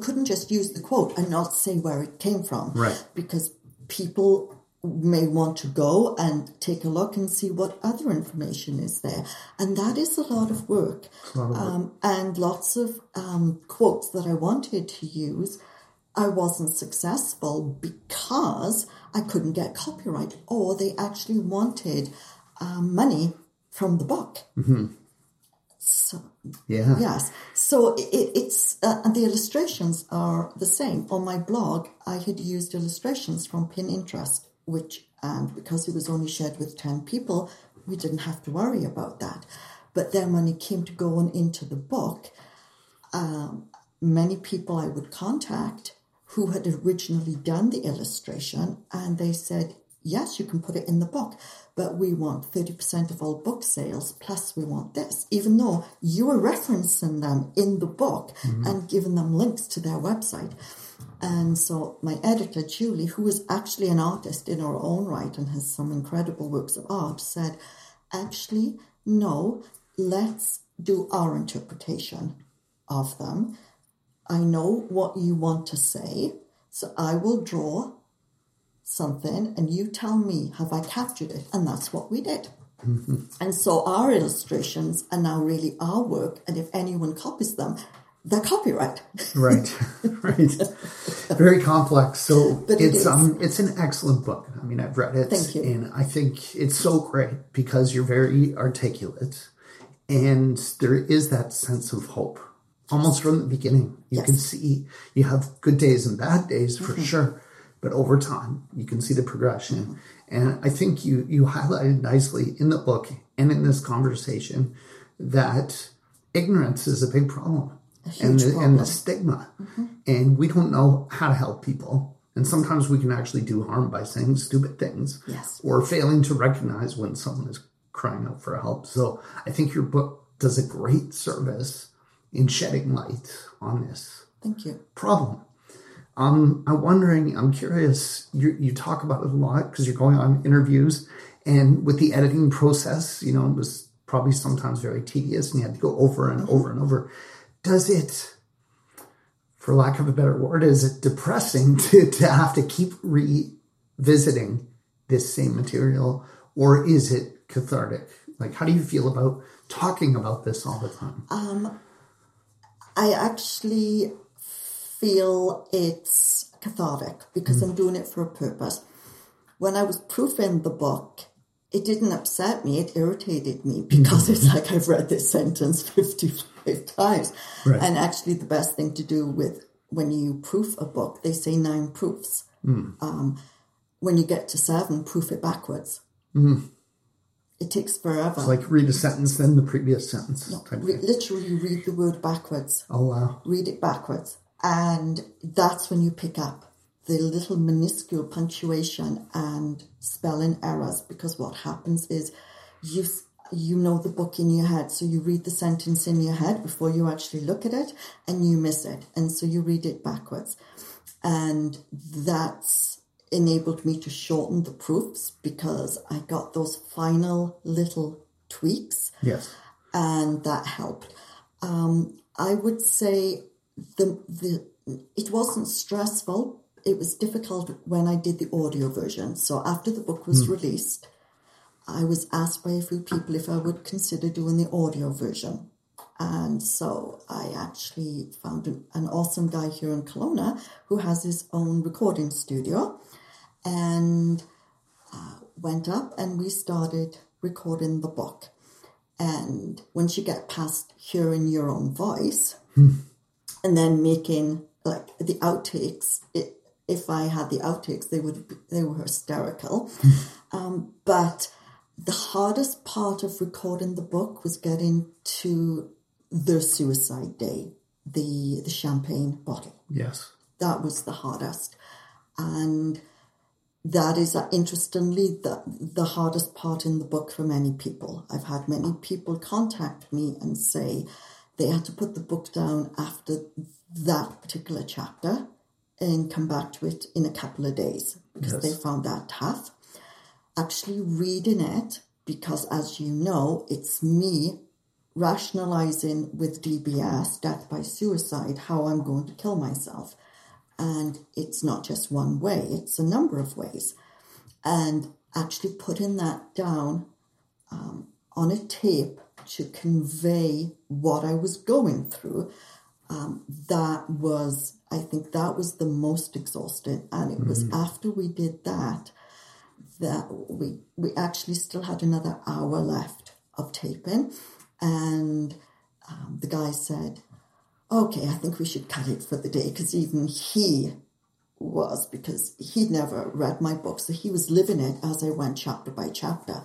couldn't just use the quote and not say where it came from. Right. Because people may want to go and take a look and see what other information is there. And that is a lot of work. And lots of quotes that I wanted to use, I wasn't successful because I couldn't get copyright, or they actually wanted money from the book. Mm-hmm. So, yes. So it's the illustrations are the same. On my blog, I had used illustrations from Pinterest. And because it was only shared with 10 people, we didn't have to worry about that. But then when it came to going into the book, many people I would contact who had originally done the illustration, and they said, yes, you can put it in the book, but we want 30% of all book sales, plus we want this, even though you were referencing them in the book and giving them links to their website. And so my editor, Julie, who is actually an artist in her own right and has some incredible works of art, said, actually, no, let's do our interpretation of them. I know what you want to say, so I will draw something and you tell me, have I captured it? And that's what we did. Mm-hmm. And so our illustrations are now really our work, and if anyone copies them, the copyright. Right. Very complex. So it's an excellent book. I mean, I've read it. Thank you. And I think it's so great because you're very articulate, and there is that sense of hope almost from the beginning. You can see you have good days and bad days for sure, but over time you can see the progression. And I think you highlighted nicely in the book and in this conversation that ignorance is a big problem. And the stigma. Mm-hmm. And we don't know how to help people. And sometimes we can actually do harm by saying stupid things or failing to recognize when someone is crying out for help. So I think your book does a great service in shedding light on this problem. I'm curious, you talk about it a lot because you're going on interviews, and with the editing process, you know, it was probably sometimes very tedious and you had to go over and over and over. Does it, for lack of a better word, is it depressing to have to keep revisiting this same material, or is it cathartic? Like, how do you feel about talking about this all the time? I actually feel it's cathartic because I'm doing it for a purpose. When I was proofing the book, it didn't upset me, it irritated me because it's like I've read this sentence 55 times. Right. And actually the best thing to do with when you proof a book, they say 9 proofs. When you get to 7, proof it backwards. It takes forever. It's like read a sentence, then the previous sentence. No, literally read the word backwards. Oh, wow. Read it backwards. And that's when you pick up the little minuscule punctuation and spelling errors, because what happens is you know the book in your head, so you read the sentence in your head before you actually look at it, and you miss it, and so you read it backwards. And that's enabled me to shorten the proofs because I got those final little tweaks. Yes, and that helped. I would say it wasn't stressful. It was difficult when I did the audio version. So after the book was released, I was asked by a few people if I would consider doing the audio version. And so I actually found an awesome guy here in Kelowna who has his own recording studio, and went up and we started recording the book. And once you get past hearing your own voice and then making like the outtakes, if I had the outtakes, they were hysterical. But the hardest part of recording the book was getting to the suicide day, the champagne bottle. Yes. That was the hardest. And that is, interestingly, the hardest part in the book for many people. I've had many people contact me and say they had to put the book down after that particular chapter and come back to it in a couple of days because they found that tough. Actually reading it, because as you know, it's me rationalizing with DBS, death by suicide, how I'm going to kill myself. And it's not just one way, it's a number of ways. And actually putting that down on a tape to convey what I was going through, I think that was the most exhausting. And it was after we did that we actually still had another hour left of taping. And the guy said, okay, I think we should cut it for the day, because even because he'd never read my book. So he was living it as I went chapter by chapter.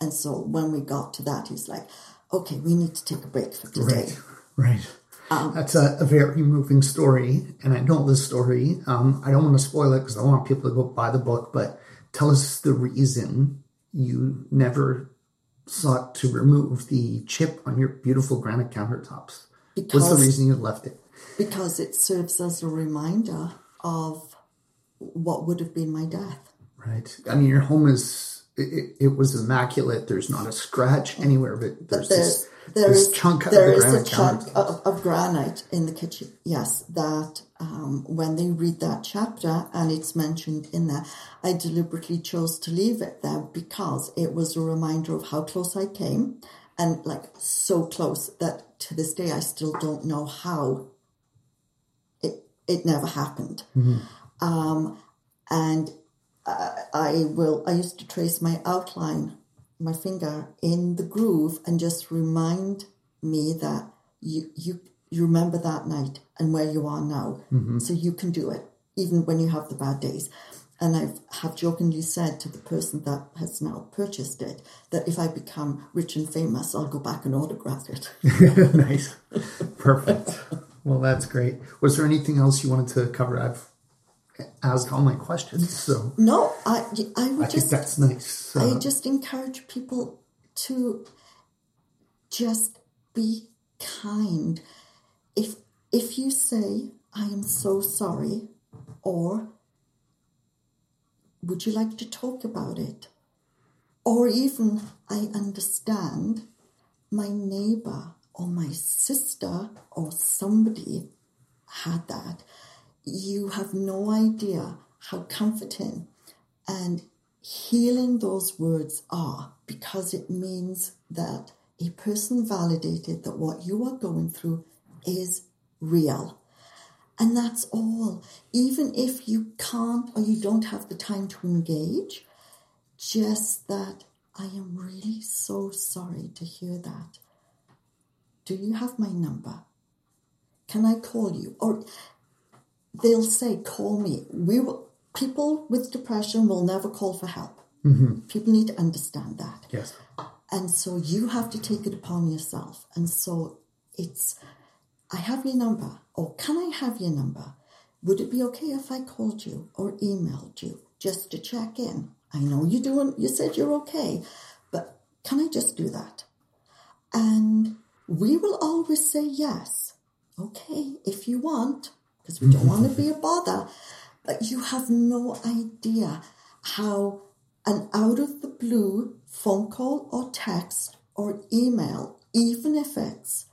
And so when we got to that, he's like, okay, we need to take a break for today. Right. That's a very moving story. And I know this story. I don't want to spoil it because I want people to go buy the book, but tell us the reason you never sought to remove the chip on your beautiful granite countertops. What's the reason you left it? Because it serves as a reminder of what would have been my death. Right. I mean, your home is, it was immaculate. There's not a scratch anywhere, but there's a chunk of granite in the kitchen. Yes, that... when they read that chapter and it's mentioned in there, I deliberately chose to leave it there because it was a reminder of how close I came, and like so close that to this day I still don't know how it never happened. I used to trace my outline, my finger in the groove, and just remind me that you remember that night and where you are now. So you can do it, even when you have the bad days. And I have jokingly said to the person that has now purchased it, that if I become rich and famous, I'll go back and autograph it. Nice. Perfect. Well, that's great. Was there anything else you wanted to cover? I've asked all my questions. So no, I think that's nice. I just encourage people to just be kind. If you say, I am so sorry, or would you like to talk about it? Or even, I understand my neighbor or my sister or somebody had that. You have no idea how comforting and healing those words are, because it means that a person validated that what you are going through is real. And that's all. Even if you can't or you don't have the time to engage, just that I am really so sorry to hear that. Do you have my number? Can I call you? Or they'll say, call me. People with depression will never call for help. People need to understand that. Yes. And so you have to take it upon yourself. And so it's I have your number, or can I have your number? Would it be okay if I called you or emailed you just to check in? I know you're doing, you said you're okay, but can I just do that? And we will always say yes. Okay, if you want, because we don't want to be a bother, but you have no idea how an out of the blue phone call or text or email, even if it's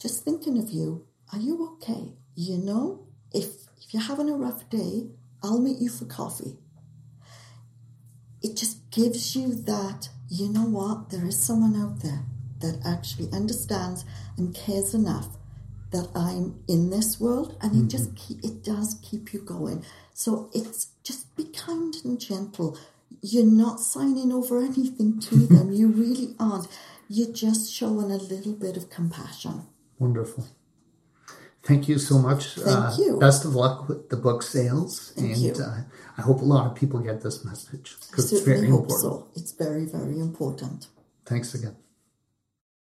just thinking of you, are you okay? You know, if you're having a rough day, I'll meet you for coffee. It just gives you that, you know what, there is someone out there that actually understands and cares enough that I'm in this world, and mm-hmm. it does keep you going. So it's just be kind and gentle. You're not signing over anything to them. You really aren't. You're just showing a little bit of compassion. Wonderful. Thank you so much. Thank you. Best of luck with the book sales. Thank you. I hope a lot of people get this message because it's very important. So. It's very, very important. Thanks again.